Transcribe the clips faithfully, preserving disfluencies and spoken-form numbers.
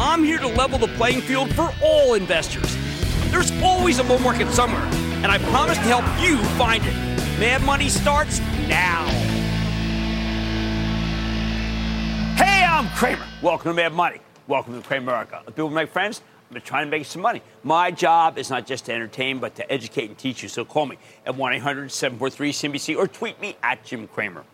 I'm here to level the playing field for all investors. There's always a bull market somewhere, and I promise to help you find it. Mad Money starts now. Hey, I'm Cramer. Welcome to Mad Money. Welcome to Cramerica. I've been with my friends. I've been trying to make some money. My job is not just to entertain, but to educate and teach you. So call me at one eight hundred seven four three C N B C or tweet me at Jim Cramer.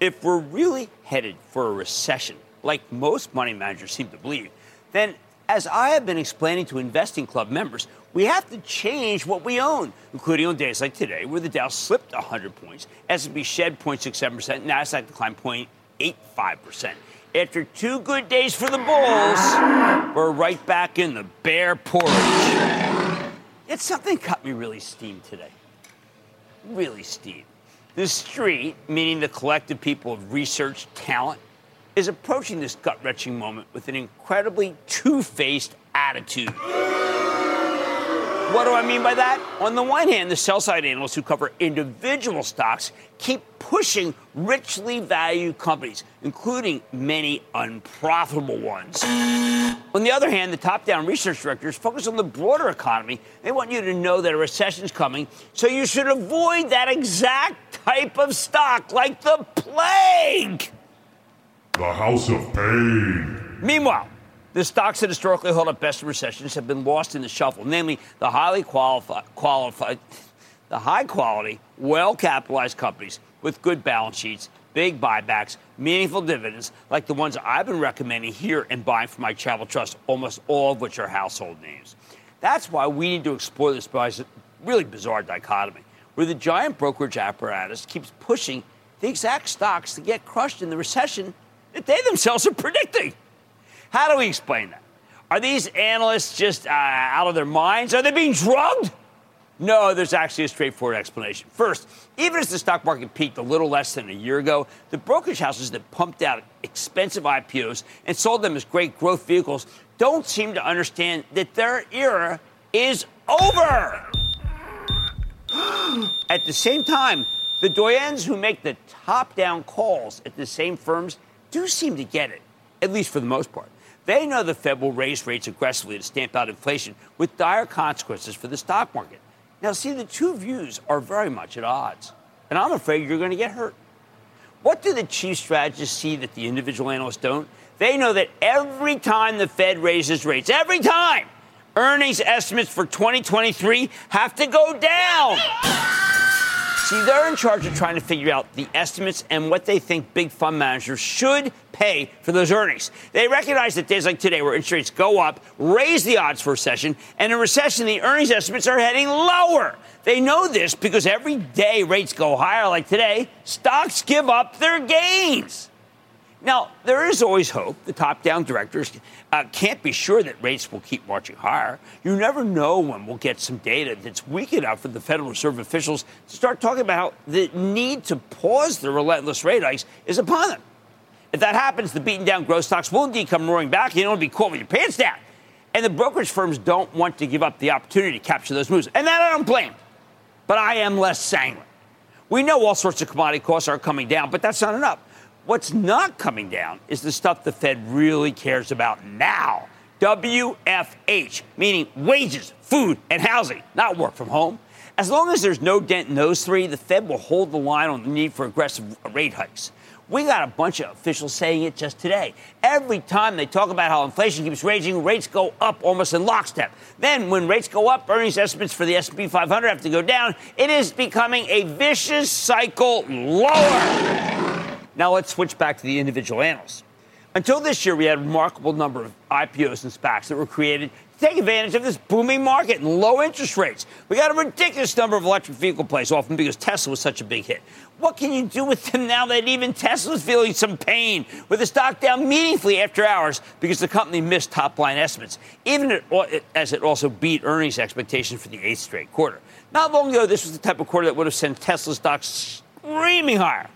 If we're really headed for a recession, like most money managers seem to believe, then, as I have been explaining to Investing Club members, we have to change what we own, including on days like today, where the Dow slipped one hundred points, S and P shed zero point six seven percent, NASDAQ declined zero point eight five percent. After two good days for the bulls, we're right back in the bear porridge. Yet something got me really steamed today. Really steamed. The street, meaning the collective people of research, talent, is approaching this gut-wrenching moment with an incredibly two-faced attitude. What do I mean by that? On the one hand, the sell-side analysts who cover individual stocks keep pushing richly valued companies, including many unprofitable ones. On the other hand, the top-down research directors focus on the broader economy. They want you to know that a recession's coming, so you should avoid that exact type of stock like the plague. The house of pain. Meanwhile, the stocks that historically held up best in recessions have been lost in the shuffle, namely the highly qualified, qualified, the high-quality, well-capitalized companies with good balance sheets, big buybacks, meaningful dividends, like the ones I've been recommending here and buying for my travel trust, almost all of which are household names. That's why we need to explore this really bizarre dichotomy, where the giant brokerage apparatus keeps pushing the exact stocks to get crushed in the recession that they themselves are predicting. How do we explain that? Are these analysts just uh, out of their minds? Are they being drugged? No, there's actually a straightforward explanation. First, even as the stock market peaked a little less than a year ago, the brokerage houses that pumped out expensive I P Os and sold them as great growth vehicles don't seem to understand that their era is over. At the same time, the doyens who make the top-down calls at the same firms do seem to get it, at least for the most part. They know the Fed will raise rates aggressively to stamp out inflation with dire consequences for the stock market. Now, see, the two views are very much at odds, and I'm afraid you're going to get hurt. What do the chief strategists see that the individual analysts don't? They know that every time the Fed raises rates, every time, earnings estimates for twenty twenty-three have to go down. See, they're in charge of trying to figure out the estimates and what they think big fund managers should pay for those earnings. They recognize that days like today, where interest rates go up, raise the odds for recession, and in recession, the earnings estimates are heading lower. They know this because every day rates go higher like today, stocks give up their gains. Now, there is always hope. The top-down directors uh, can't be sure that rates will keep marching higher. You never know when we'll get some data that's weak enough for the Federal Reserve officials to start talking about how the need to pause the relentless rate hikes is upon them. If that happens, the beaten-down growth stocks will indeed come roaring back, and it'll be caught with your pants down. And the brokerage firms don't want to give up the opportunity to capture those moves. And that I don't blame. but I am less sanguine. We know all sorts of commodity costs are coming down, but that's not enough. What's not coming down is the stuff the Fed really cares about now. W F H, meaning wages, food, and housing, not work from home. As long as there's no dent in those three, the Fed will hold the line on the need for aggressive rate hikes. We got a bunch of officials saying it just today. Every time they talk about how inflation keeps raging, rates go up almost in lockstep. Then when rates go up, earnings estimates for the S and P five hundred have to go down. It is becoming a vicious cycle lower. Now let's switch back to the individual analysts. Until this year, we had a remarkable number of I P Os and SPACs that were created to take advantage of this booming market and low interest rates. We got a ridiculous number of electric vehicle plays, often because Tesla was such a big hit. What can you do with them now that even Tesla's feeling some pain, with the stock down meaningfully after hours because the company missed top-line estimates, even as it also beat earnings expectations for the eighth straight quarter? Not long ago, this was the type of quarter that would have sent Tesla stock screaming higher.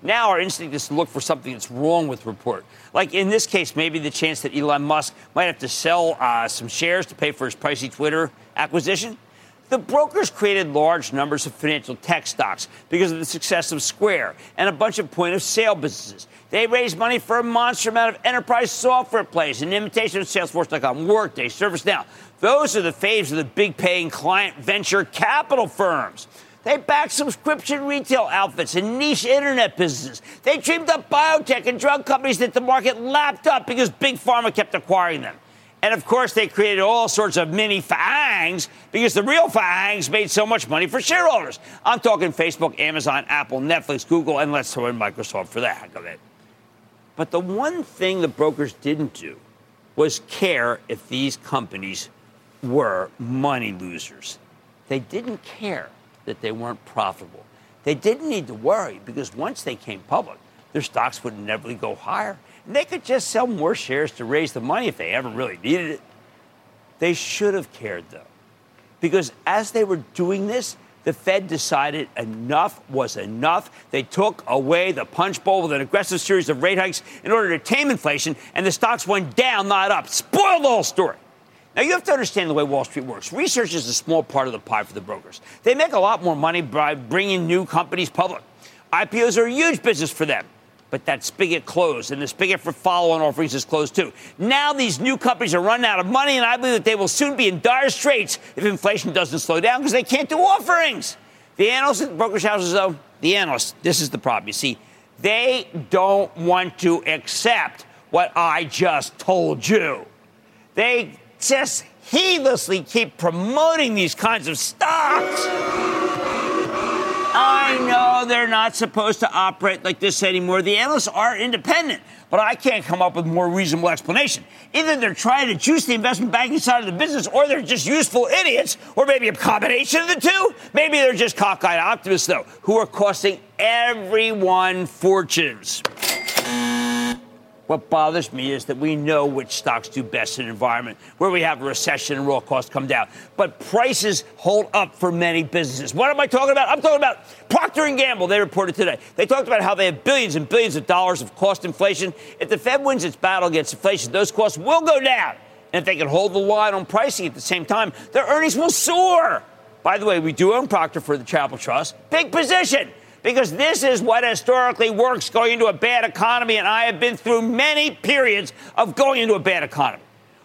Now our instinct is to look for something that's wrong with the report. Like in this case, maybe the chance that Elon Musk might have to sell uh, some shares to pay for his pricey Twitter acquisition. The brokers created large numbers of financial tech stocks because of the success of Square and a bunch of point-of-sale businesses. They raised money for a monster amount of enterprise software plays in imitation of Salesforce dot com, Workday, ServiceNow. Those are the faves of the big-paying client venture capital firms. They backed subscription retail outfits and niche internet businesses. They dreamed up biotech and drug companies that the market lapped up because big pharma kept acquiring them. And, of course, they created all sorts of mini fangs because the real fangs made so much money for shareholders. I'm talking Facebook, Amazon, Apple, Netflix, Google, and let's throw in Microsoft for the heck of it. But the one thing the brokers didn't do was care if these companies were money losers. They didn't care that they weren't profitable. They didn't need to worry because once they came public, their stocks would inevitably go higher, and they could just sell more shares to raise the money if they ever really needed it. They should have cared, though, because as they were doing this, the Fed decided enough was enough. They took away the punch bowl with an aggressive series of rate hikes in order to tame inflation, and the stocks went down, not up. Spoiled the whole story. Now, you have to understand the way Wall Street works. Research is a small part of the pie for the brokers. They make a lot more money by bringing new companies public. I P Os are a huge business for them. But that spigot closed, and the spigot for follow-on offerings is closed, too. Now these new companies are running out of money, and I believe that they will soon be in dire straits if inflation doesn't slow down because they can't do offerings. The analysts at the brokerage houses, though, the analysts, this is the problem. You see, they don't want to accept what I just told you. They just heedlessly keep promoting these kinds of stocks. I know they're not supposed to operate like this anymore. The analysts are independent, but I can't come up with a more reasonable explanation. Either they're trying to juice the investment banking side of the business, or they're just useful idiots, or maybe a combination of the two. Maybe they're just cockeyed optimists, though, who are costing everyone fortunes. What bothers me is that we know which stocks do best in an environment where we have a recession and raw costs come down. But prices hold up for many businesses. What am I talking about? I'm talking about Procter and Gamble. They reported today. They talked about how they have billions and billions of dollars of cost inflation. If the Fed wins its battle against inflation, those costs will go down. And if they can hold the line on pricing at the same time, their earnings will soar. By the way, we do own Procter for the Travel Trust. Big position. Because this is what historically works going into a bad economy, and I have been through many periods of going into a bad economy.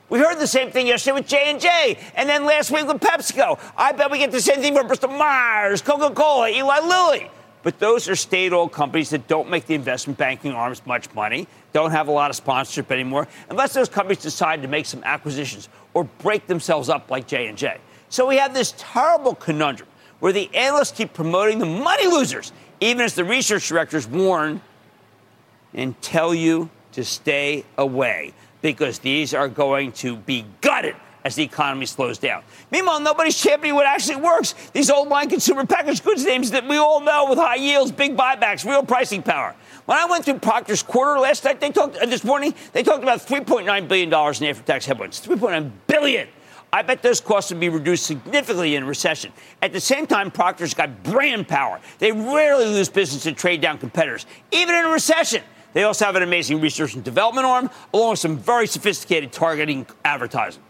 We heard the same thing yesterday with J and J, and then last week with PepsiCo. I bet we get the same thing from Bristol Myers, Coca-Cola, Eli Lilly. But those are state-owned companies that don't make the investment banking arms much money, don't have a lot of sponsorship anymore, unless those companies decide to make some acquisitions or break themselves up like J and J. So we have this terrible conundrum where the analysts keep promoting the money losers, even as the research directors warn and tell you to stay away, because these are going to be gutted as the economy slows down. Meanwhile, nobody's championing what actually works. These old line consumer packaged goods names that we all know with high yields, big buybacks, real pricing power. When I went through Procter's quarter last night, they talked uh, this morning, they talked about three point nine billion dollars in after-tax headwinds, three point nine billion dollars. I bet those costs would be reduced significantly in a recession. At the same time, Procter's got brand power. They rarely lose business to trade down competitors, even in a recession. They also have an amazing research and development arm, along with some very sophisticated targeting advertising.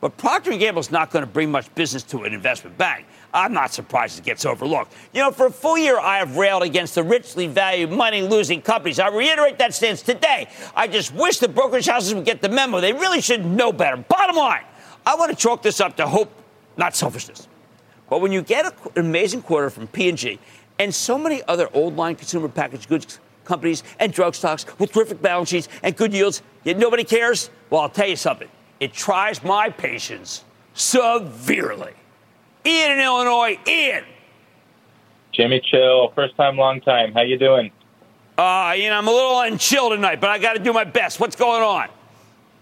But Procter and Gamble is not going to bring much business to an investment bank. I'm not surprised it gets overlooked. You know, for a full year, I have railed against the richly valued, money-losing companies. I reiterate that stance today. I just wish the brokerage houses would get the memo. They really should know better. Bottom line, I want to chalk this up to hope, not selfishness. But when you get an amazing quarter from P and G and so many other old-line consumer packaged goods companies and drug stocks with terrific balance sheets and good yields, yet nobody cares, well, I'll tell you something. It tries my patience severely. Ian in Illinois. Ian. Jimmy Chill, first time, long time. How you doing? Uh, Ian, I'm a little on chill tonight, but I got to do my best. What's going on?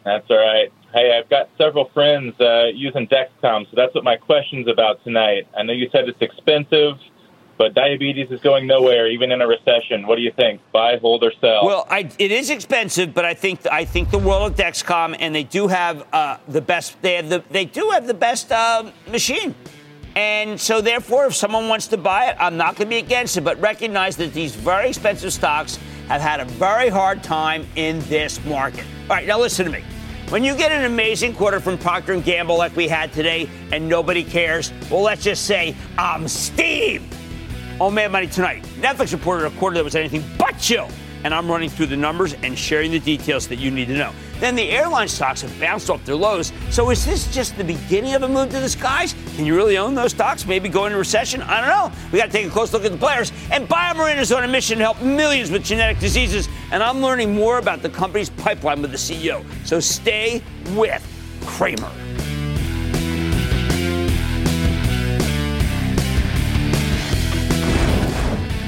That's all right. Hey, I've got several friends uh, using Dexcom, so that's what my question's about tonight. I know you said it's expensive, but diabetes is going nowhere, even in a recession. What do you think? Buy, hold, or sell? Well, I, it is expensive, but I think I think the world of Dexcom, and they do have uh, the best. They have the they do have the best uh, machine. And so, therefore, if someone wants to buy it, I'm not going to be against it. But recognize that these very expensive stocks have had a very hard time in this market. All right, now listen to me. When you get an amazing quarter from Procter and Gamble like we had today and nobody cares, well, let's just say I'm steamed. On Mad Money tonight, Netflix reported a quarter that was anything but chill. And I'm running through the numbers and sharing the details that you need to know. Then the airline stocks have bounced off their lows. So is this just the beginning of a move to the skies? Can you really own those stocks? Maybe go into recession? I don't know. We got to take a close look at the players. And BioMarin is on a mission to help millions with genetic diseases. And I'm learning more about the company's pipeline with the C E O. So stay with Cramer.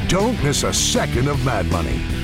Don't miss a second of Mad Money.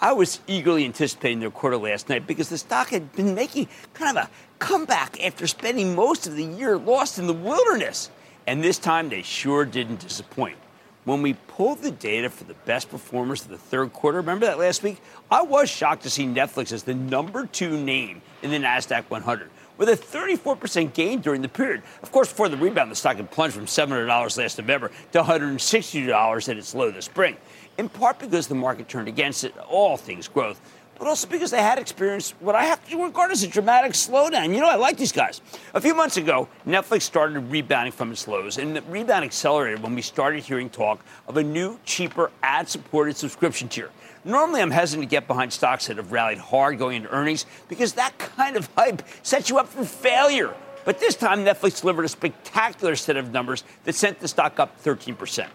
I was eagerly anticipating their quarter last night because the stock had been making kind of a comeback after spending most of the year lost in the wilderness. And this time, they sure didn't disappoint. When we pulled the data for the best performers of the third quarter, remember that last week? I was shocked to see Netflix as the number two name in the NASDAQ one hundred, with a thirty-four percent gain during the period. Of course, before the rebound, the stock had plunged from seven hundred dollars last November to one hundred sixty dollars at its low this spring, in part because the market turned against it, all things growth, but also because they had experienced what I have to regard as a dramatic slowdown. You know, I like these guys. A few months ago, Netflix started rebounding from its lows, and the rebound accelerated when we started hearing talk of a new, cheaper, ad-supported subscription tier. Normally, I'm hesitant to get behind stocks that have rallied hard going into earnings because that kind of hype sets you up for failure. But this time, Netflix delivered a spectacular set of numbers that sent the stock up thirteen percent.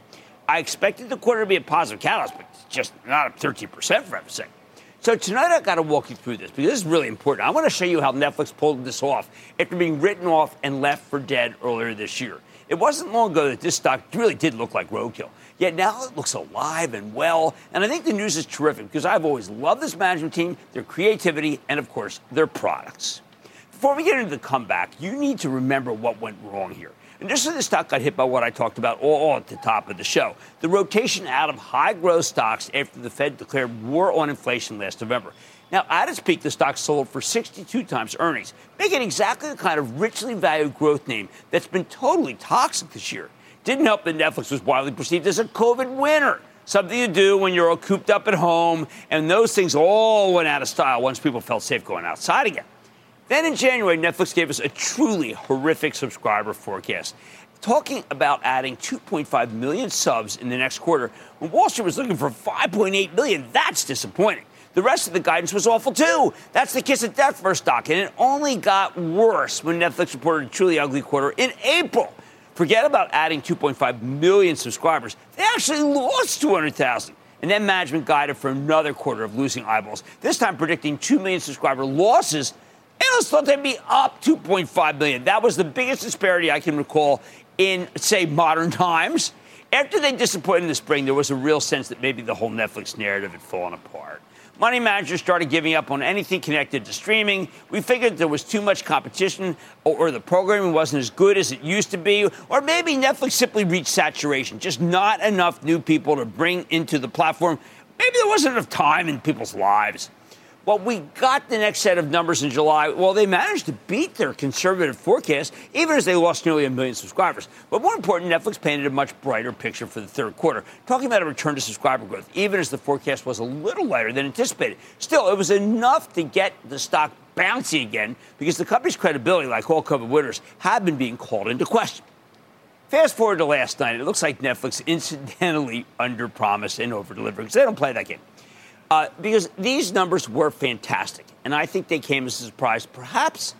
I expected the quarter to be a positive catalyst, but it's just not up thirteen percent for everything. So tonight, I've got to walk you through this because this is really important. I want to show you how Netflix pulled this off after being written off and left for dead earlier this year. It wasn't long ago that this stock really did look like roadkill. Yet now it looks alive and well. And I think the news is terrific because I've always loved this management team, their creativity, and, of course, their products. Before we get into the comeback, you need to remember what went wrong here. Initially, the stock got hit by what I talked about all at the top of the show, the rotation out of high-growth stocks after the Fed declared war on inflation last November. Now, at its peak, the stock sold for sixty-two times earnings, making exactly the kind of richly valued growth name that's been totally toxic this year. Didn't help that Netflix was widely perceived as a COVID winner, something you do when you're all cooped up at home, and those things all went out of style once people felt safe going outside again. Then in January, Netflix gave us a truly horrific subscriber forecast, talking about adding two point five million subs in the next quarter. When Wall Street was looking for five point eight million, that's disappointing. The rest of the guidance was awful, too. That's the kiss of death for a stock, and it only got worse when Netflix reported a truly ugly quarter in April. Forget about adding two point five million subscribers. They actually lost two hundred thousand. And then management guided for another quarter of losing eyeballs, this time predicting two million subscriber losses. Analysts thought they'd be up two point five million. That was the biggest disparity I can recall in, say, modern times. After they disappointed in the spring, there was a real sense that maybe the whole Netflix narrative had fallen apart. Money managers started giving up on anything connected to streaming. We figured there was too much competition, or the programming wasn't as good as it used to be, or maybe Netflix simply reached saturation, just not enough new people to bring into the platform. Maybe there wasn't enough time in people's lives. Well, we got the next set of numbers in July. Well, they managed to beat their conservative forecast, even as they lost nearly a million subscribers. But more important, Netflix painted a much brighter picture for the third quarter, talking about a return to subscriber growth, even as the forecast was a little lighter than anticipated. Still, it was enough to get the stock bouncy again, because the company's credibility, like all COVID winners, had been being called into question. Fast forward to last night, it looks like Netflix incidentally underpromised and overdelivered, because they don't play that game. Uh, because these numbers were fantastic, and I think they came as a surprise, perhaps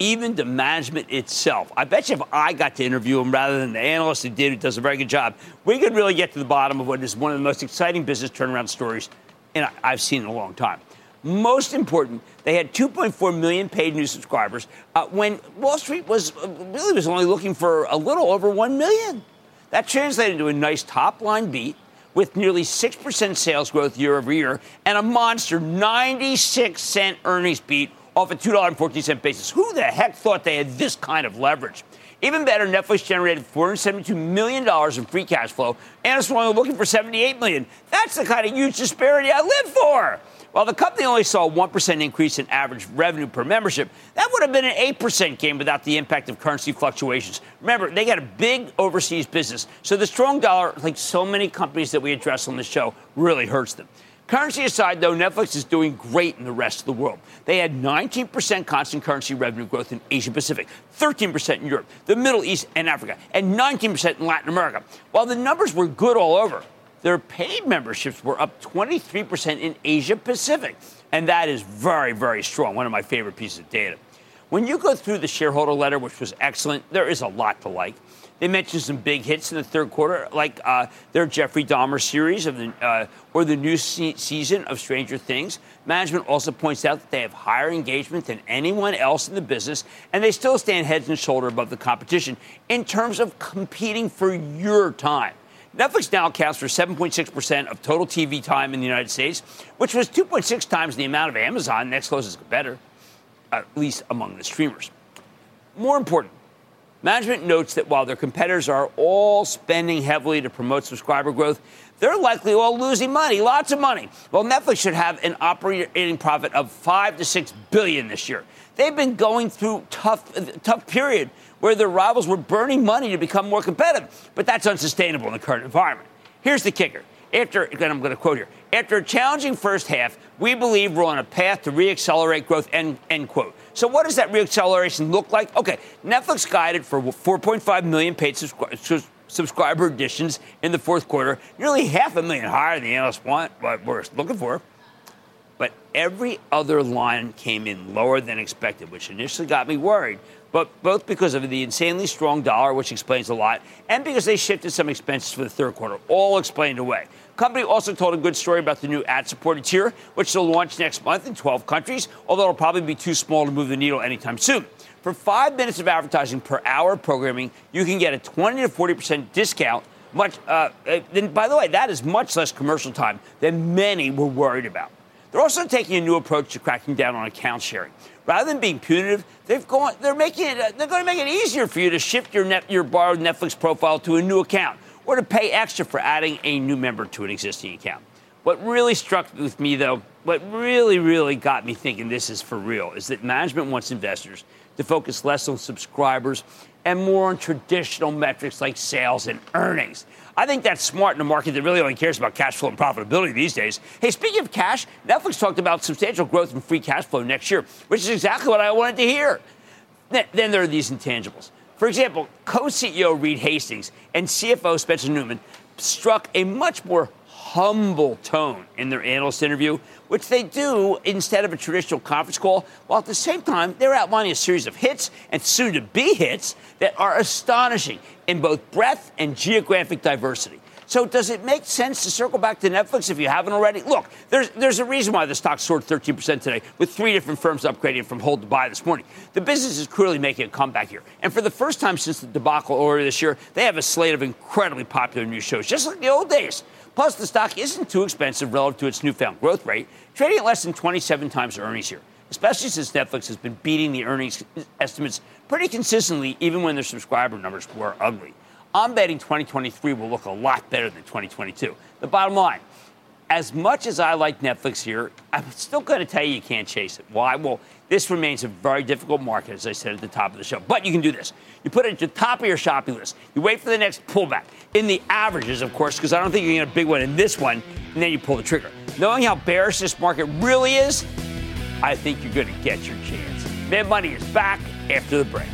even to management itself. I bet you if I got to interview them rather than the analyst who did, who does a very good job, we could really get to the bottom of what is one of the most exciting business turnaround stories and I've seen in a long time. Most important, they had two point four million paid new subscribers uh, when Wall Street was uh, really was only looking for a little over one million. That translated to a nice top-line beat, with nearly six percent sales growth year over year and a monster ninety-six cent earnings beat off a two dollars and fourteen cents basis. Who the heck thought they had this kind of leverage? Even better, Netflix generated four hundred seventy-two million dollars in free cash flow, and it's only looking for seventy-eight million dollars. That's the kind of huge disparity I live for. While the company only saw a one percent increase in average revenue per membership, that would have been an eight percent gain without the impact of currency fluctuations. Remember, they got a big overseas business, so the strong dollar, like so many companies that we address on this show, really hurts them. Currency aside, though, Netflix is doing great in the rest of the world. They had nineteen percent constant currency revenue growth in Asia Pacific, thirteen percent in Europe, the Middle East and Africa, and nineteen percent in Latin America. While the numbers were good all over, their paid memberships were up twenty-three percent in Asia Pacific, and that is very, very strong, one of my favorite pieces of data. When you go through the shareholder letter, which was excellent, there is a lot to like. They mentioned some big hits in the third quarter, like uh, their Jeffrey Dahmer series of the, uh, or the new se- season of Stranger Things. Management also points out that they have higher engagement than anyone else in the business, and they still stand heads and shoulders above the competition in terms of competing for your time. Netflix now accounts for seven point six percent of total T V time in the United States, which was two point six times the amount of Amazon, next closest competitor, at least among the streamers. More important, Management notes that while their competitors are all spending heavily to promote subscriber growth, they're likely all losing money, lots of money. Well, Netflix should have an operating profit of five to six billion dollars this year. They've been going through tough, tough period where their rivals were burning money to become more competitive. But that's unsustainable in the current environment. Here's the kicker. After, and I'm going to quote here, after a challenging first half, we believe we're on a path to reaccelerate growth, end, end quote. So what does that reacceleration look like? Okay, Netflix guided for four point five million paid subscri- su- subscriber additions in the fourth quarter, nearly half a million higher than the analysts want, what we're looking for. But every other line came in lower than expected, which initially got me worried, but both because of the insanely strong dollar, which explains a lot, and because they shifted some expenses for the third quarter, all explained away. Company also told a good story about the new ad-supported tier, which they'll launch next month in twelve countries, although it'll probably be too small to move the needle anytime soon. For five minutes of advertising per hour programming, you can get a twenty to forty percent discount. Much, uh, and by the way, that is much less commercial time than many were worried about. They're also taking a new approach to cracking down on account sharing. Rather than being punitive, they've gone, they're making it, they're going to make it easier for you to shift your net, your borrowed Netflix profile to a new account, or to pay extra for adding a new member to an existing account. What really struck with me, though, what really, really got me thinking this is for real, is that management wants investors to focus less on subscribers and more on traditional metrics like sales and earnings. I think that's smart in a market that really only cares about cash flow and profitability these days. Hey, speaking of cash, Netflix talked about substantial growth in free cash flow next year, which is exactly what I wanted to hear. Then there are these intangibles. For example, co-C E O Reed Hastings and C F O Spencer Neumann struck a much more humble tone in their analyst interview, which they do instead of a traditional conference call, while at the same time, they're outlining a series of hits and soon-to-be hits that are astonishing in both breadth and geographic diversity. So does it make sense to circle back to Netflix if you haven't already? Look, there's there's a reason why the stock soared thirteen percent today, with three different firms upgrading from hold to buy this morning. The business is clearly making a comeback here. And for the first time since the debacle earlier this year, they have a slate of incredibly popular new shows, just like the old days. Plus, the stock isn't too expensive relative to its newfound growth rate, trading at less than twenty-seven times earnings here, especially since Netflix has been beating the earnings estimates pretty consistently, even when their subscriber numbers were ugly. I'm betting twenty twenty-three will look a lot better than twenty twenty-two. The bottom line, as much as I like Netflix here, I'm still going to tell you you can't chase it. Why? Well, this remains a very difficult market, as I said at the top of the show. But you can do this. You put it at the top of your shopping list. You wait for the next pullback. In the averages, of course, because I don't think you're going to get a big one in this one. And then you pull the trigger. Knowing how bearish this market really is, I think you're going to get your chance. Mad Money is back after the break.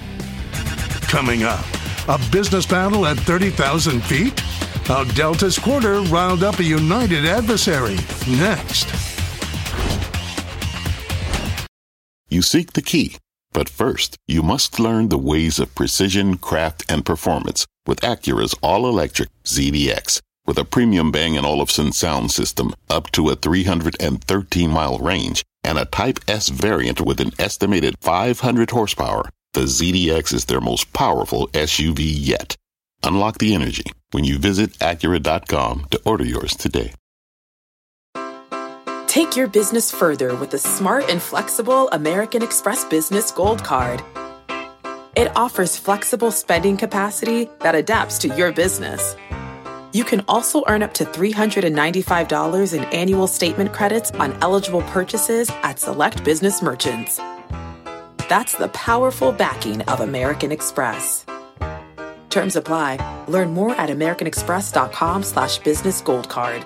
Coming up, a business battle at thirty thousand feet? How Delta's quarter riled up a united adversary. Next. You seek the key, but first, you must learn the ways of precision, craft, and performance with Acura's all-electric Z D X. With a premium Bang and Olufsen sound system, up to a three hundred thirteen mile range, and a Type S variant with an estimated five hundred horsepower, the Z D X is their most powerful S U V yet. Unlock the energy when you visit Acura dot com to order yours today. Take your business further with the smart and flexible American Express Business Gold Card. It offers flexible spending capacity that adapts to your business. You can also earn up to three hundred ninety-five dollars in annual statement credits on eligible purchases at select business merchants. That's the powerful backing of American Express. Terms apply. Learn more at americanexpress.com slash business gold card.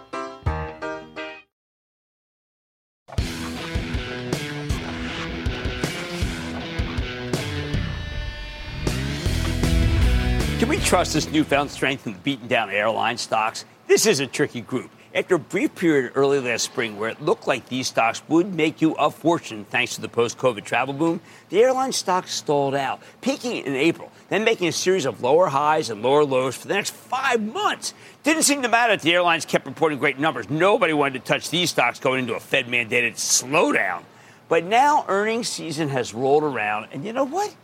Can we trust this newfound strength in the beaten-down airline stocks? This is a tricky group. After a brief period early last spring where it looked like these stocks would make you a fortune thanks to the post-COVID travel boom, the airline stocks stalled out, peaking in April, then making a series of lower highs and lower lows for the next five months. Didn't seem to matter that the airlines kept reporting great numbers. Nobody wanted to touch these stocks going into a Fed-mandated slowdown. But now earnings season has rolled around, and you know what?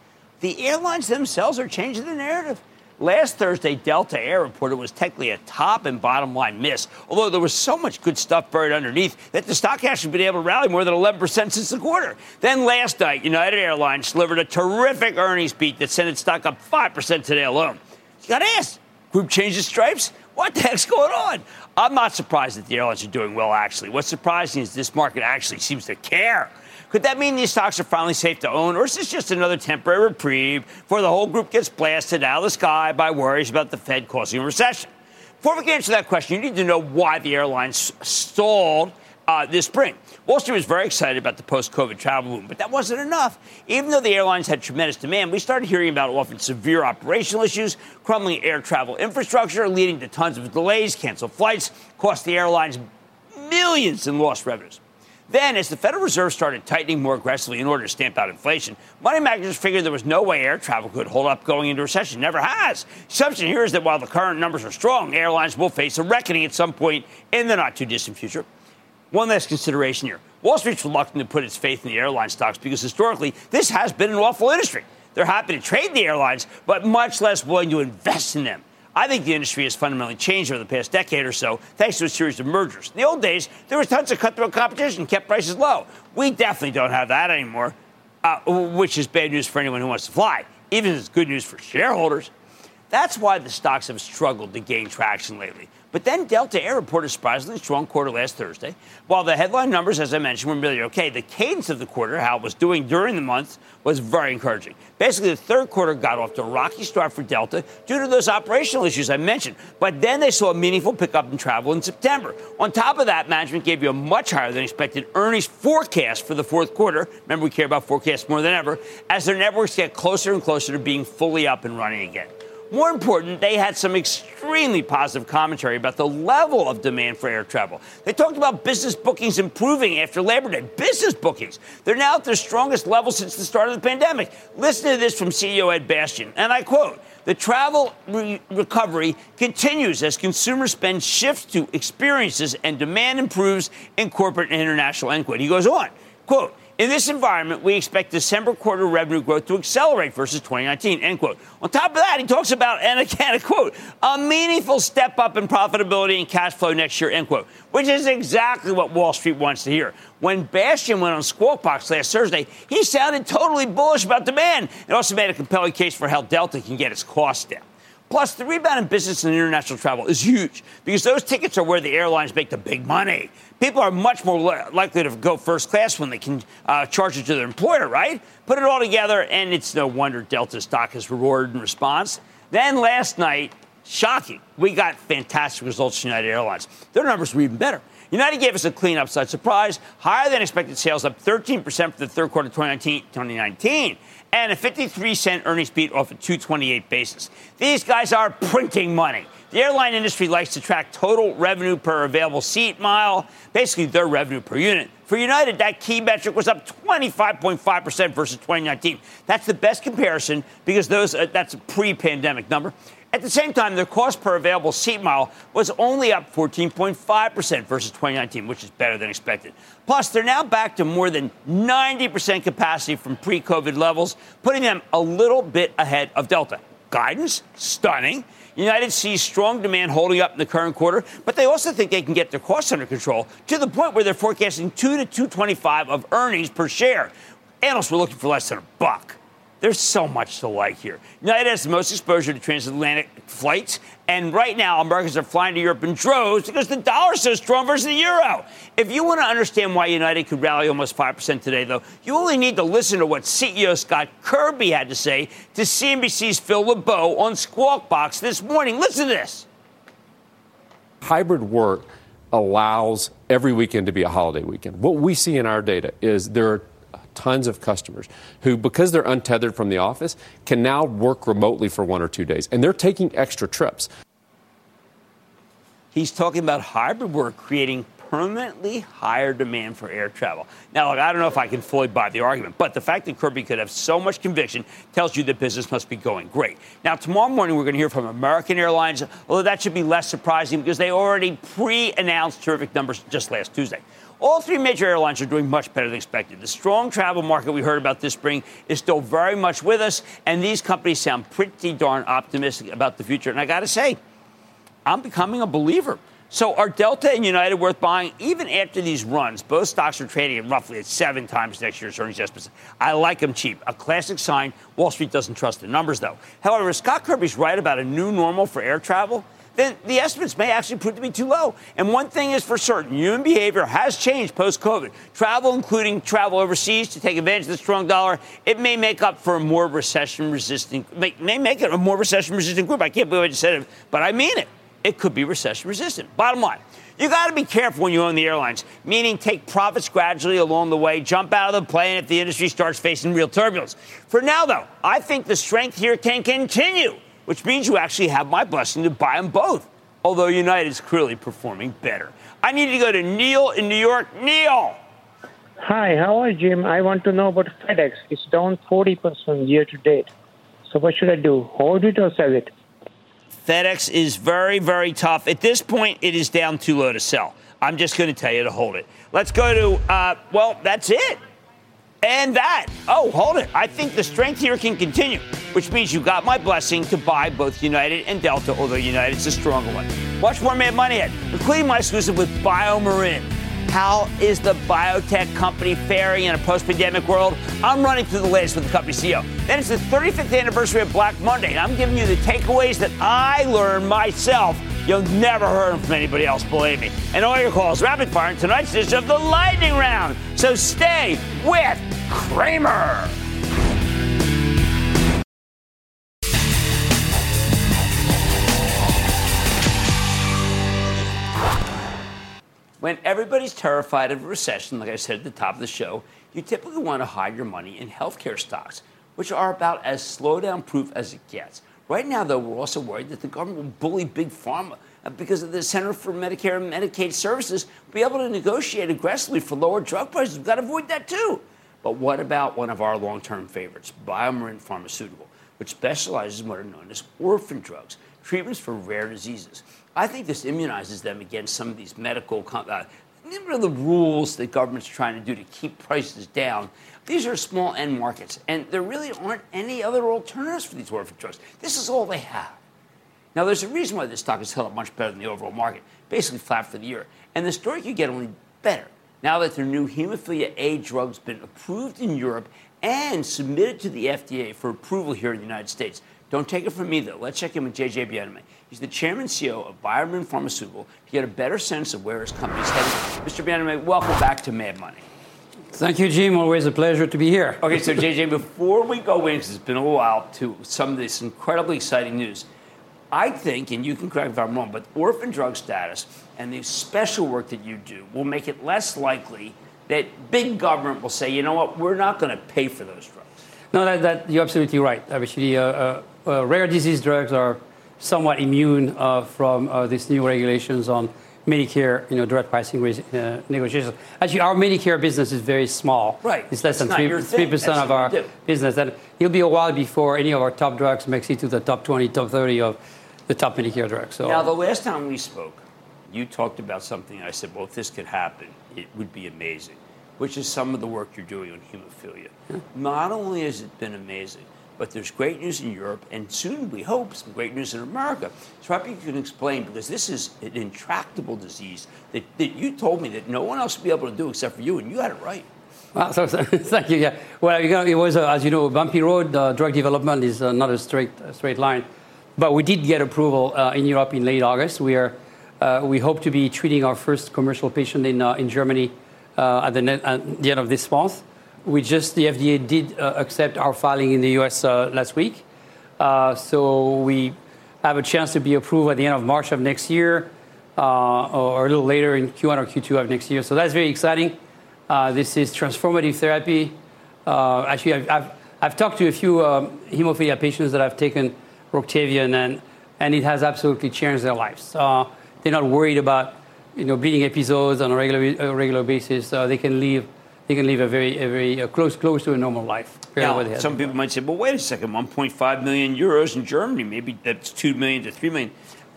The airlines themselves are changing the narrative. Last Thursday, Delta Air reported was technically a top and bottom line miss, although there was so much good stuff buried underneath that the stock hasn't been able to rally more than eleven percent since the quarter. Then last night, United Airlines delivered a terrific earnings beat that sent its stock up five percent today alone. You got to ask, group changes stripes? What the heck's going on? I'm not surprised that the airlines are doing well, actually. What's surprising is this market actually seems to care. Could that mean these stocks are finally safe to own, or is this just another temporary reprieve before the whole group gets blasted out of the sky by worries about the Fed causing a recession? Before we can answer that question, you need to know why the airlines stalled uh, this spring. Wall Street was very excited about the post-COVID travel boom, but that wasn't enough. Even though the airlines had tremendous demand, we started hearing about often severe operational issues, crumbling air travel infrastructure, leading to tons of delays, canceled flights, cost the airlines millions in lost revenues. Then, as the Federal Reserve started tightening more aggressively in order to stamp out inflation, money managers figured there was no way air travel could hold up going into recession. Never has. Assumption here is that while the current numbers are strong, airlines will face a reckoning at some point in the not-too-distant future. One last consideration here. Wall Street's reluctant to put its faith in the airline stocks because historically, this has been an awful industry. They're happy to trade the airlines, but much less willing to invest in them. I think the industry has fundamentally changed over the past decade or so, thanks to a series of mergers. In the old days, there was tons of cutthroat competition, kept prices low. We definitely don't have that anymore, uh, which is bad news for anyone who wants to fly, even if it's good news for shareholders. That's why the stocks have struggled to gain traction lately. But then Delta Air reported a surprisingly strong quarter last Thursday. While the headline numbers, as I mentioned, were really okay, the cadence of the quarter, how it was doing during the month, was very encouraging. Basically, the third quarter got off to a rocky start for Delta due to those operational issues I mentioned. But then they saw a meaningful pickup in travel in September. On top of that, management gave you a much higher than expected earnings forecast for the fourth quarter. Remember, we care about forecasts more than ever, as their networks get closer and closer to being fully up and running again. More important, they had some extremely positive commentary about the level of demand for air travel. They talked about business bookings improving after Labor Day. Business bookings. They're now at their strongest level since the start of the pandemic. Listen to this from C E O Ed Bastian, and I quote, "The travel re- recovery continues as consumer spend shifts to experiences and demand improves in corporate and international," end quote. He goes on, quote, "In this environment, we expect December quarter revenue growth to accelerate versus twenty nineteen, end quote. On top of that, he talks about, and again, a quote, "a meaningful step up in profitability and cash flow next year," end quote, which is exactly what Wall Street wants to hear. When Bastian went on Squawk Box last Thursday, he sounded totally bullish about demand and also made a compelling case for how Delta can get its costs down. Plus, the rebound in business and international travel is huge because those tickets are where the airlines make the big money. People are much more li- likely to go first class when they can uh, charge it to their employer, right? Put it all together, and it's no wonder Delta stock is rewarded in response. Then last night, shocking, we got fantastic results from United Airlines. Their numbers were even better. United gave us a clean upside surprise, higher than expected sales up thirteen percent for the third quarter of twenty nineteen. And a fifty-three cent earnings beat off a two twenty-eight basis. These guys are printing money. The airline industry likes to track total revenue per available seat mile, basically their revenue per unit. For United, that key metric was up twenty-five point five percent versus twenty nineteen. That's the best comparison because those uh, that's a pre-pandemic number. At the same time, their cost per available seat mile was only up fourteen point five percent versus twenty nineteen, which is better than expected. Plus, they're now back to more than ninety percent capacity from pre-COVID levels, putting them a little bit ahead of Delta. Guidance? Stunning. United sees strong demand holding up in the current quarter, but they also think they can get their costs under control to the point where they're forecasting two to two twenty-five of earnings per share. Analysts were looking for less than a buck. There's so much to like here. United has the most exposure to transatlantic flights, and right now, Americans are flying to Europe in droves because the dollar is so strong versus the euro. If you want to understand why United could rally almost five percent today, though, you only need to listen to what C E O Scott Kirby had to say to C N B C's Phil LeBeau on Squawk Box this morning. Listen to this. Hybrid work allows every weekend to be a holiday weekend. What we see in our data is there are tons of customers who, because they're untethered from the office, can now work remotely for one or two days. And they're taking extra trips. He's talking about hybrid work creating permanently higher demand for air travel. Now, look, I don't know if I can fully buy the argument, but the fact that Kirby could have so much conviction tells you the business must be going great. Now, tomorrow morning, we're going to hear from American Airlines, although that should be less surprising because they already pre-announced terrific numbers just last Tuesday. All three major airlines are doing much better than expected. The strong travel market we heard about this spring is still very much with us, and these companies sound pretty darn optimistic about the future. And I got to say, I'm becoming a believer. So are Delta and United worth buying even after these runs? Both stocks are trading at roughly at seven times next year's earnings estimates. I like them cheap. A classic sign Wall Street doesn't trust the numbers, though. However, if Scott Kirby's right about a new normal for air travel, then the estimates may actually prove to be too low. And one thing is for certain, human behavior has changed post-COVID. Travel, including travel overseas to take advantage of the strong dollar, it may make up for a more recession-resistant, may, may make it a more recession-resistant group. I can't believe I just said it, but I mean it. It could be recession-resistant. Bottom line, you got to be careful when you own the airlines, meaning take profits gradually along the way, jump out of the plane if the industry starts facing real turbulence. For now, though, I think the strength here can continue, which means you actually have my blessing to buy them both, although United's clearly performing better. I need to go to Neil in New York. Neil! Hi, how are you, Jim? I want to know about FedEx. It's down forty percent year to date. So what should I do? Hold it or sell it? FedEx is very, very tough. At this point, it is down too low to sell. I'm just going to tell you to hold it. Let's go to, uh, well, that's it. And that. Oh, hold it. I think the strength here can continue, which means you got my blessing to buy both United and Delta, although United's the stronger one. Watch more Mad Money ahead, including my exclusive with BioMarin. How is the biotech company faring in a post-pandemic world? I'm running through the latest with the company C E O. Then it's the thirty-fifth anniversary of Black Monday, and I'm giving you the takeaways that I learned myself. You'll never hear them from anybody else, believe me. And all your calls rapid fire in tonight's edition of the Lightning Round. So stay with Cramer. When everybody's terrified of a recession, like I said at the top of the show, you typically want to hide your money in healthcare stocks, which are about as slowdown-proof as it gets. Right now, though, we're also worried that the government will bully big pharma because the Center for Medicare and Medicaid Services will be able to negotiate aggressively for lower drug prices. We've got to avoid that, too. But what about one of our long-term favorites, BioMarin Pharmaceutical, which specializes in what are known as orphan drugs, treatments for rare diseases. I think this immunizes them against some of these medical uh, the rules that government's trying to do to keep prices down. These are small end markets, and there really aren't any other alternatives for these orphan drugs. This is all they have. Now, there's a reason why this stock has held up much better than the overall market, basically flat for the year. And the story could get only better now that their new hemophilia A drug's been approved in Europe and submitted to the F D A for approval here in the United States. Don't take it from me, though. Let's check in with J J. Bien-Aimé. He's the chairman and C E O of BioMarin Pharmaceutical to get a better sense of where his company's headed. Mister Bien-Aimé, welcome back to Mad Money. Thank you, Jim. Always a pleasure to be here. Okay, so J J, before we go in, because it's been a little while, to some of this incredibly exciting news, I think, and you can correct me if I'm wrong, but orphan drug status and the special work that you do will make it less likely that big government will say, you know what, we're not going to pay for those drugs. No, that, that you're absolutely right. Actually, uh, uh, uh, rare disease drugs are somewhat immune uh, from uh, these new regulations on Medicare, you know, drug pricing uh, negotiations. Actually, our Medicare business is very small. Right. It's less it's than three percent of our business. And it'll be a while before any of our top drugs makes it to the top twenty, top thirty of the top Medicare drugs. So, now, the last time we spoke, you talked about something. I said, well, if this could happen, it would be amazing, which is some of the work you're doing on hemophilia. Yeah. Not only has it been amazing, but there's great news in Europe, and soon, we hope, some great news in America. So I hope you can explain, because this is an intractable disease that, that you told me that no one else would be able to do except for you, and you had it right. Well, so, so, thank you, yeah. Well, you know, it was, uh, as you know, a bumpy road. Uh, drug development is uh, not a straight uh, straight line. But we did get approval uh, in Europe in late August. We are uh, we hope to be treating our first commercial patient in uh, in Germany Uh, at, the net, at the end of this month. We just, the F D A did uh, accept our filing in the U S uh, last week. Uh, so we have a chance to be approved at the end of March of next year uh, or a little later in Q one or Q two of next year. So that's very exciting. Uh, this is transformative therapy. Uh, actually, I've, I've, I've talked to a few um, hemophilia patients that have taken Roctavian, and, and it has absolutely changed their lives. Uh, they're not worried about you know, bleeding episodes on a regular, a regular basis. Uh, they can live, they can live a very, a very uh, close, close to a normal life. Now, some people might say, "Well, wait a second, one point five million euros in Germany, maybe that's two million to three million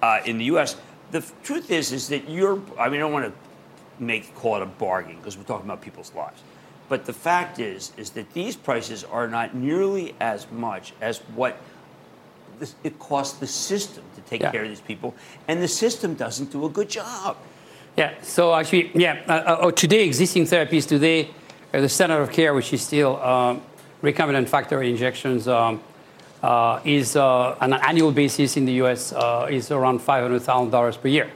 uh, in the U S" The f- truth is, is that you're. I mean, I don't want to make call it a bargain because we're talking about people's lives. But the fact is, is that these prices are not nearly as much as what it costs the system to take yeah. care of these people, and the system doesn't do a good job. Yeah. So actually, yeah. Uh, uh, today, existing therapies today, uh, the standard of care, which is still um, recombinant factor injections, um, uh, is uh, on an annual basis in the U S uh, is around five hundred thousand dollars per year.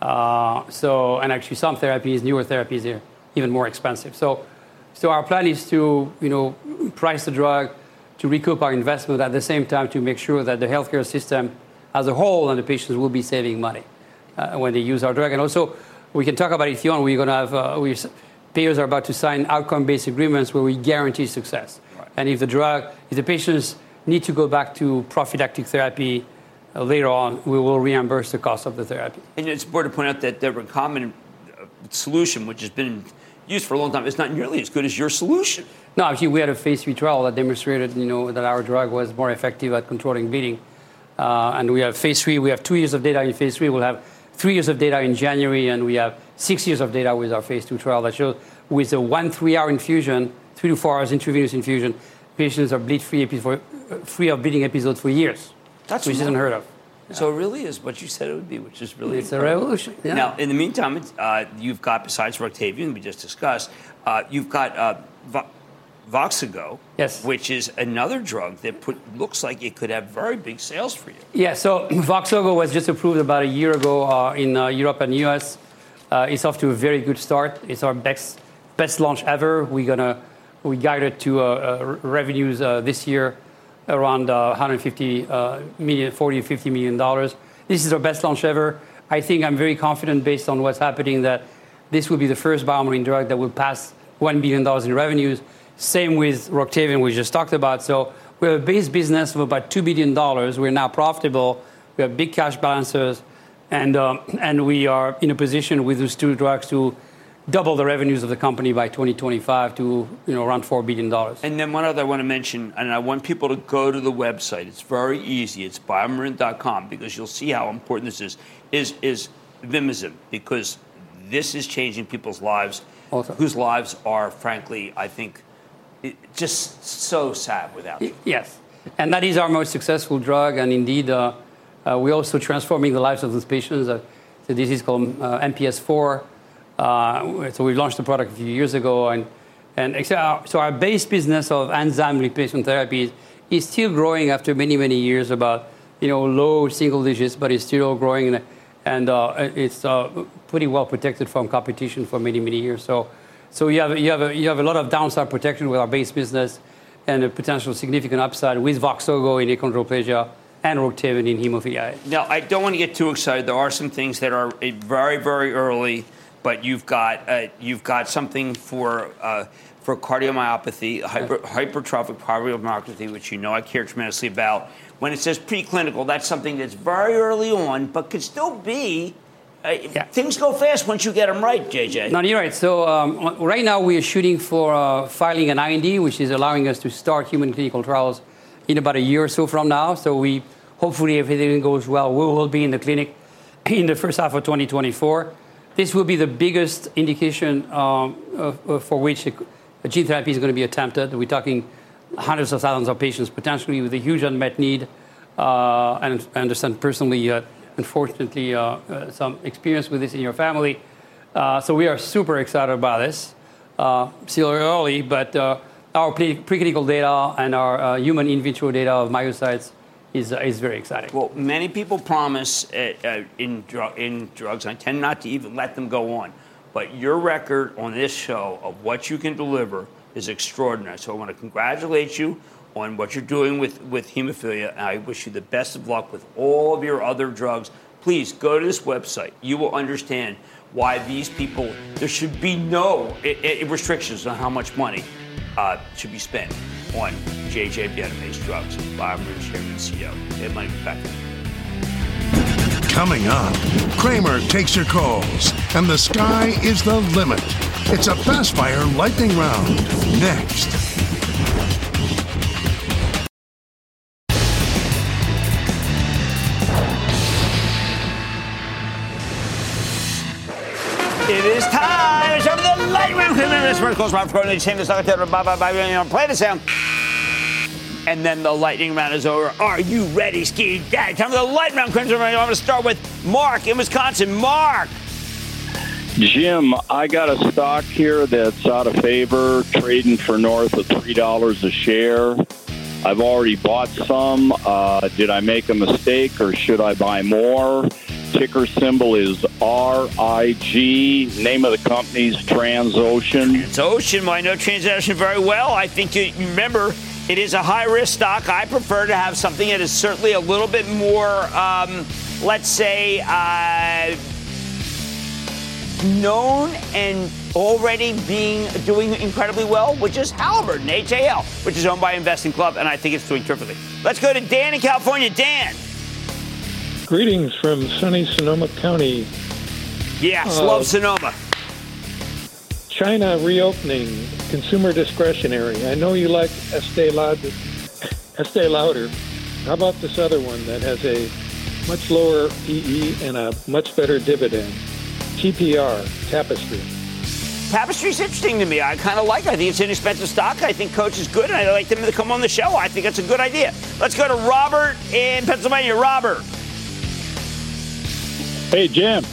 Uh, so, and actually, some therapies, newer therapies, are even more expensive. So, so our plan is to, you know, price the drug to recoup our investment at the same time to make sure that the healthcare system as a whole and the patients will be saving money uh, when they use our drug. And also, we can talk about it if you want. We're going to have, uh, we, payers are about to sign outcome-based agreements where we guarantee success. Right. And if the drug, if the patients need to go back to prophylactic therapy uh, later on, we will reimburse the cost of the therapy. And it's important to point out that the recombinant solution, which has been used for a long time, is not nearly as good as your solution. No, actually, we had a phase three trial that demonstrated, you know, that our drug was more effective at controlling bleeding. Uh, and we have phase three. We have two years of data in phase three. We'll have three years of data in January, and we have six years of data with our phase two trial that shows with a one three-hour infusion, three to four hours intravenous infusion, patients are bleed-free, epi- free of bleeding episodes for years, That's which isn't heard of. Yeah. So it really is what you said it would be, which is really It's incredible. A revolution. Yeah. Now, in the meantime, uh, you've got, besides Roctavian, we just discussed, uh, you've got uh, vo- Voxzogo, yes. which is another drug that put, looks like it could have very big sales for you. Yeah, so Voxzogo was just approved about a year ago uh, in uh, Europe and the U S. Uh, it's off to a very good start. It's our best best launch ever. We're gonna we guided to uh, uh, revenues uh, this year around uh, one hundred fifty million, forty to fifty million dollars. This is our best launch ever. I think I'm very confident based on what's happening that this will be the first BioMarin drug that will pass one billion dollars in revenues. Same with Roctavian, we just talked about. So we have a base business of about two billion dollars. We're now profitable. We have big cash balances. And um, and we are in a position with those two drugs to double the revenues of the company by twenty twenty-five to, you know, around four billion dollars. And then one other I want to mention, and I want people to go to the website. It's very easy. It's BioMarin dot com, because you'll see how important this is, is, is Vimizim, because this is changing people's lives, also. Whose lives are, frankly, I think, it, just so sad without it. Yes. And that is our most successful drug, and indeed, uh, uh, we're also transforming the lives of those patients. Uh, the disease called uh, M P S four. Uh, so we launched the product a few years ago, and and our, so our base business of enzyme replacement therapies is still growing after many many years, about you know low single digits, but it's still growing, and, and uh, it's uh, pretty well protected from competition for many many years. So so you have you have a, you have a lot of downside protection with our base business, and a potential significant upside with Voxzogo in achondroplasia and Roctavian in hemophilia A. Now I don't want to get too excited. There are some things that are very very early. But you've got uh, you've got something for uh, for cardiomyopathy, hyper, hypertrophic cardiomyopathy, which you know I care tremendously about. When it says preclinical, that's something that's very early on, but could still be. Uh, yeah. Things go fast once you get them right, J J. No, you're right. So um, right now we are shooting for uh, filing an I N D, which is allowing us to start human clinical trials in about a year or so from now. So we hopefully, if everything goes well, we will be in the clinic in the first half of twenty twenty-four. This will be the biggest indication um, uh, for which a gene therapy is going to be attempted. We're talking hundreds of thousands of patients, potentially, with a huge unmet need. Uh, and I understand personally, uh, unfortunately, uh, uh, some experience with this in your family. Uh, so we are super excited about this. Uh, still early, but uh, our pre- preclinical data and our uh, human in vitro data of myocytes Is, uh, is very exciting. Well, many people promise uh, uh, in, dr- in drugs, I tend not to even let them go on, but your record on this show of what you can deliver is extraordinary. So I want to congratulate you on what you're doing with, with hemophilia, and I wish you the best of luck with all of your other drugs. Please go to this website. You will understand why these people, there should be no it, it restrictions on how much money uh, should be spent on J J. Bien-Aimé's drugs. BioMarin Chairman and C E O. It might be back. Coming up, Cramer takes your calls, and the sky is the limit. It's a fast-fire lightning round. Next. It is time. Transparent, close round, for entertainment, stuff like that, blah, blah, blah, you know, play the sound. And then the lightning round is over. Are you ready, Ski Dad? Time for the lightning round, Crimson. I'm going to start with Mark in Wisconsin. Mark. Jim, I got a stock here that's out of favor, trading for north of three dollars a share. I've already bought some. Uh, did I make a mistake or should I buy more? Ticker symbol is R I G. Name of the company's Transocean. Transocean. Well, I know Transocean very well. I think you, you remember it is a high-risk stock. I prefer to have something that is certainly a little bit more, um, let's say, uh, known and already being doing incredibly well, which is Halliburton, H A L, which is owned by Investing Club, and I think it's doing terrifically. Let's go to Dan in California. Dan. Greetings from sunny Sonoma County. Yes, uh, love Sonoma. China reopening, consumer discretionary. I know you like Estée Lauder. Estée Lauder. How about this other one that has a much lower P E and a much better dividend? T P R, Tapestry. Tapestry's interesting to me. I kind of like it. I think it's an inexpensive stock. I think Coach is good, and I'd like them to come on the show. I think that's a good idea. Let's go to Robert in Pennsylvania. Robert. Hey, Jim.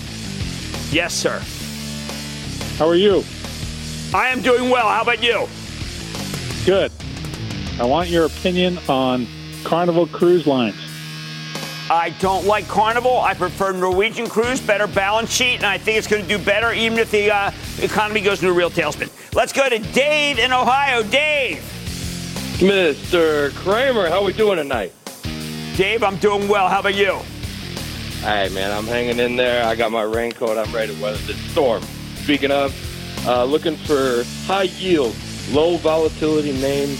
Yes, sir. How are you? I am doing well. How about you? Good. I want your opinion on Carnival Cruise Lines. I don't like Carnival. I prefer Norwegian Cruise, better balance sheet, and I think it's going to do better even if the uh, economy goes into a real tailspin. Let's go to Dave in Ohio. Dave. Mister Cramer, how are we doing tonight? Dave, I'm doing well. How about you? All right, man. I'm hanging in there. I got my raincoat. I'm ready to weather this storm. Speaking of, uh, looking for high yield, low volatility names.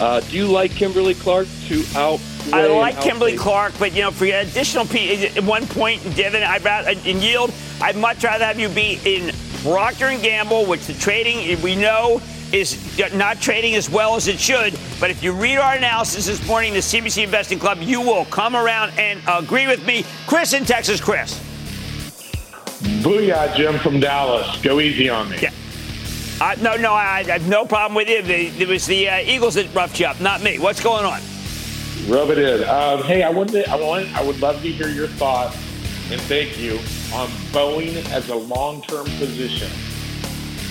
Uh, do you like Kimberly Clark to out? I like Kimberly Clark, but, you know, for additional P, one point in dividend, I'd rather, in yield, I'd much rather have you be in Procter and Gamble, which the trading, we know, is not trading as well as it should. But if you read our analysis this morning, the C B C Investing Club, you will come around and agree with me. Chris in Texas. Chris. Booyah, Jim from Dallas. Go easy on me. Yeah. I, no, no, I, I have no problem with it. It was the uh, Eagles that roughed you up, not me. What's going on? Rub it in. Um, hey, I wanted, I want, I would love to hear your thoughts, and thank you, on Boeing as a long-term position.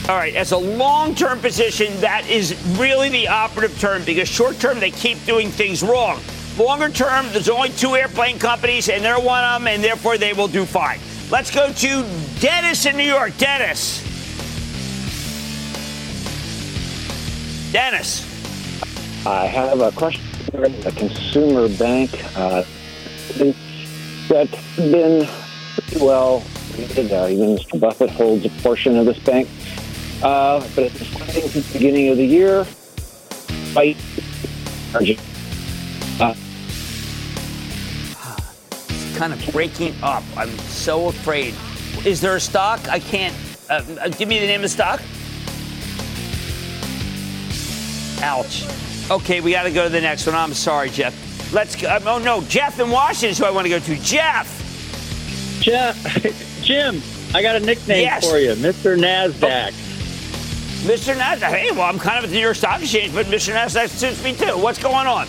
All right, as a long-term position, that is really the operative term, because short-term they keep doing things wrong. Longer-term, there's only two airplane companies, and they're one of them, and therefore they will do fine. Let's go to Dennis in New York. Dennis. Dennis. I have a question. A consumer bank uh, that's been pretty well rated. Uh, even Mister Buffett holds a portion of this bank. Uh, but it's declining since the beginning of the year. Fight. Uh, it's kind of breaking up. I'm so afraid. Is there a stock? I can't. Uh, give me the name of the stock. Ouch. Okay, we got to go to the next one. I'm sorry, Jeff. Let's go. Oh, no. Jeff in Washington is who I want to go to. Jeff. Jeff. Jim, I got a nickname yes. for you, Mister NASDAQ. Oh. Mister NASDAQ. Hey, well, I'm kind of at the New York Stock Exchange, but Mister NASDAQ suits me, too. What's going on?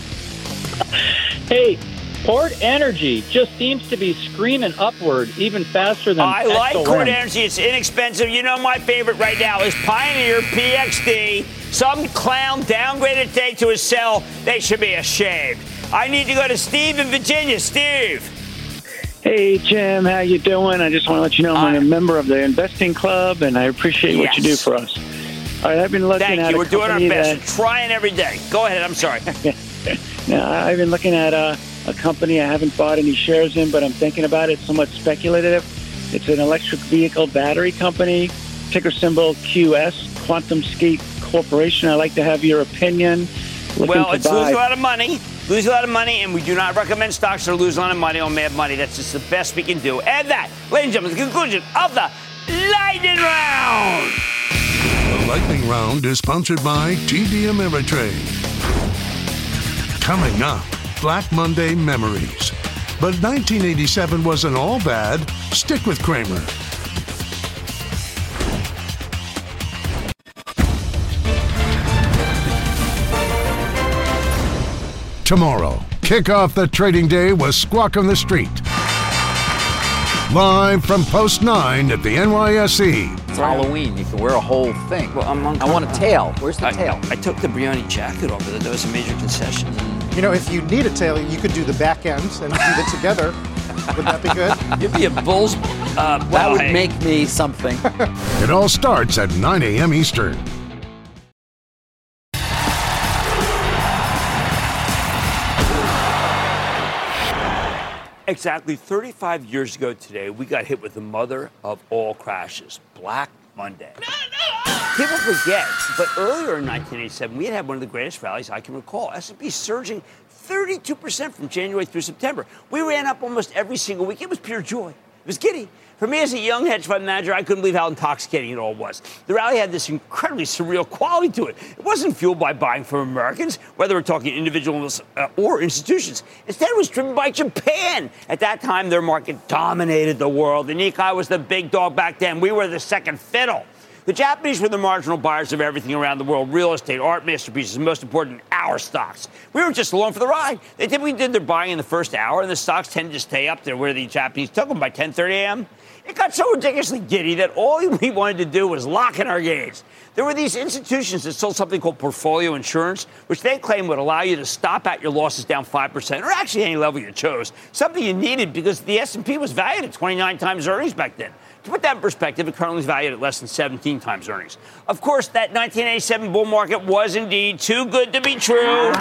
Hey, Port Energy just seems to be screaming upward even faster than I X L M. Like Port Energy. It's inexpensive. You know my favorite right now is Pioneer P X D. Some clown downgraded today to a sell. They should be ashamed. I need to go to Steve in Virginia. Steve. Hey, Jim. How you doing? I just want to let you know I'm, I'm a member of the Investing Club, and I appreciate yes. what you do for us. All right, I've been looking Thank at Thank you. We're doing our best. That... Trying every day. Go ahead. I'm sorry. Now, I've been looking at... Uh, a company I haven't bought any shares in, but I'm thinking about it. It's somewhat speculative. It's an electric vehicle battery company, ticker symbol Q S, QuantumScape Corporation. I'd like to have your opinion. Looking well, it's buy. losing a lot of money, losing a lot of money, and we do not recommend stocks that lose a lot of money on Mad Money. That's just the best we can do. And that, ladies and gentlemen, is the conclusion of the Lightning Round. The Lightning Round is sponsored by T D Ameritrade. Coming up, Black Monday memories. But nineteen eighty-seven wasn't all bad. Stick with Cramer. tomorrow. Kick off the trading day with Squawk on the Street. Live from Post nine at the N Y S E. It's Halloween. You can wear a whole thing. Well, I'm I want a tail. Where's the I, tail? I took the Brioni jacket over there. There was some major concessions. You know, if you need a tail, you could do the back ends and do it together. Would that be good? You'd be a bull's uh, That would make me something. It all starts at nine a.m. Eastern. Exactly thirty-five years ago today, we got hit with the mother of all crashes, Black Monday. No, no! People forget, but earlier in nineteen eighty-seven, we had had one of the greatest rallies I can recall. S and P surging thirty-two percent from January through September. We ran up almost every single week. It was pure joy. It was giddy. For me as a young hedge fund manager, I couldn't believe how intoxicating it all was. The rally had this incredibly surreal quality to it. It wasn't fueled by buying from Americans, whether we're talking individuals uh, or institutions. Instead, it was driven by Japan. At that time, their market dominated the world. The Nikkei was the big dog back then. We were the second fiddle. The Japanese were the marginal buyers of everything around the world, real estate, art, masterpieces, and most important, our stocks. We were just along for the ride. They typically did their buying in the first hour, and the stocks tended to stay up there where the Japanese took them by ten thirty a.m. It got so ridiculously giddy that all we wanted to do was lock in our gains. There were these institutions that sold something called portfolio insurance, which they claimed would allow you to stop out your losses down five percent, or actually any level you chose, something you needed because the S and P was valued at twenty-nine times earnings back then. To put that in perspective, it currently is valued at less than seventeen times earnings. Of course, that nineteen eighty-seven bull market was indeed too good to be true.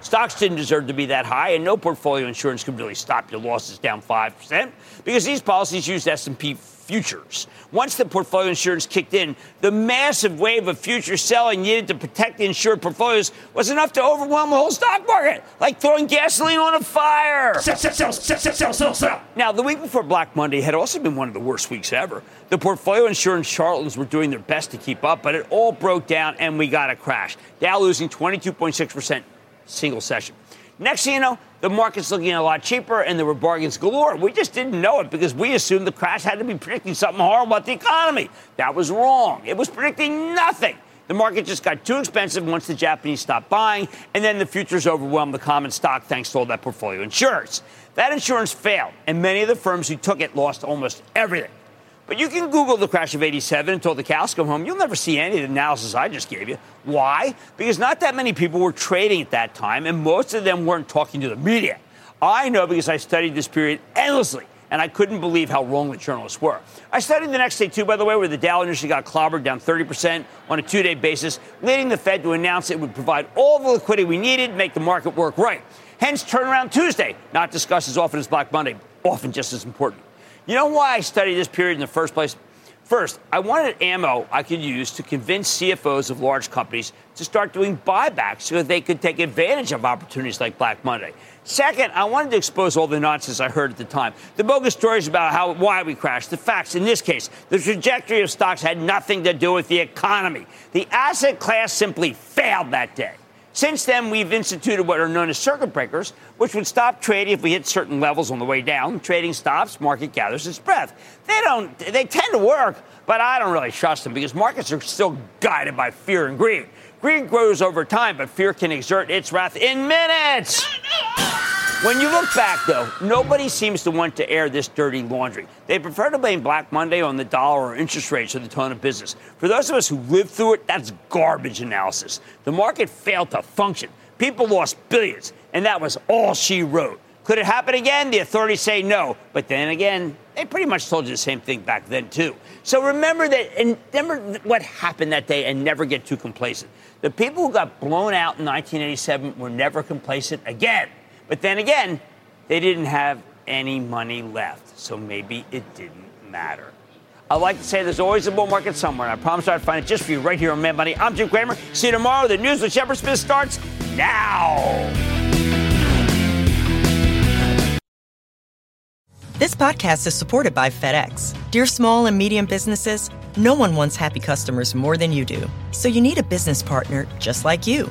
Stocks didn't deserve to be that high, and no portfolio insurance could really stop your losses down five percent because these policies used S and P futures. Once the portfolio insurance kicked in, the massive wave of future selling needed to protect the insured portfolios was enough to overwhelm the whole stock market, like throwing gasoline on a fire. Sell, sell, sell, sell, sell, sell, sell. Now, the week before Black Monday had also been one of the worst weeks ever. The portfolio insurance charlatans were doing their best to keep up, but it all broke down and we got a crash. Dow losing twenty-two point six percent single session. Next thing you know, the market's looking a lot cheaper, and there were bargains galore. We just didn't know it because we assumed the crash had to be predicting something horrible about the economy. That was wrong. It was predicting nothing. The market just got too expensive once the Japanese stopped buying, and then the futures overwhelmed the common stock thanks to all that portfolio insurance. That insurance failed, and many of the firms who took it lost almost everything. But you can Google the crash of eighty-seven until the cows come home. You'll never see any of the analysis I just gave you. Why? Because not that many people were trading at that time, and most of them weren't talking to the media. I know because I studied this period endlessly, and I couldn't believe how wrong the journalists were. I studied the next day, too, by the way, where the Dow initially got clobbered down thirty percent on a two-day basis, leading the Fed to announce it would provide all the liquidity we needed to make the market work right. Hence, Turnaround Tuesday, not discussed as often as Black Monday, often just as important. You know why I studied this period in the first place? First, I wanted ammo I could use to convince C F Os of large companies to start doing buybacks so that they could take advantage of opportunities like Black Monday. Second, I wanted to expose all the nonsense I heard at the time, the bogus stories about how why we crashed, the facts. In this case, the trajectory of stocks had nothing to do with the economy. The asset class simply failed that day. Since then, we've instituted what are known as circuit breakers, which would stop trading if we hit certain levels on the way down. Trading stops, market gathers its breath. They don't, they tend to work, but I don't really trust them because markets are still guided by fear and greed. Greed grows over time, but fear can exert its wrath in minutes. When you look back, though, nobody seems to want to air this dirty laundry. They prefer to blame Black Monday on the dollar or interest rates or the tone of business. For those of us who lived through it, that's garbage analysis. The market failed to function. People lost billions, and that was all she wrote. Could it happen again? The authorities say no. But then again, they pretty much told you the same thing back then, too. So remember that, and remember what happened that day and never get too complacent. The people who got blown out in nineteen eighty-seven were never complacent again. But then again, they didn't have any money left, so maybe it didn't matter. I like to say there's always a bull market somewhere, and I promise I'd find it just for you right here on Mad Money. I'm Jim Cramer. See you tomorrow. The news with Shepard Smith starts now. This podcast is supported by FedEx. Dear small and medium businesses, no one wants happy customers more than you do. So you need a business partner just like you.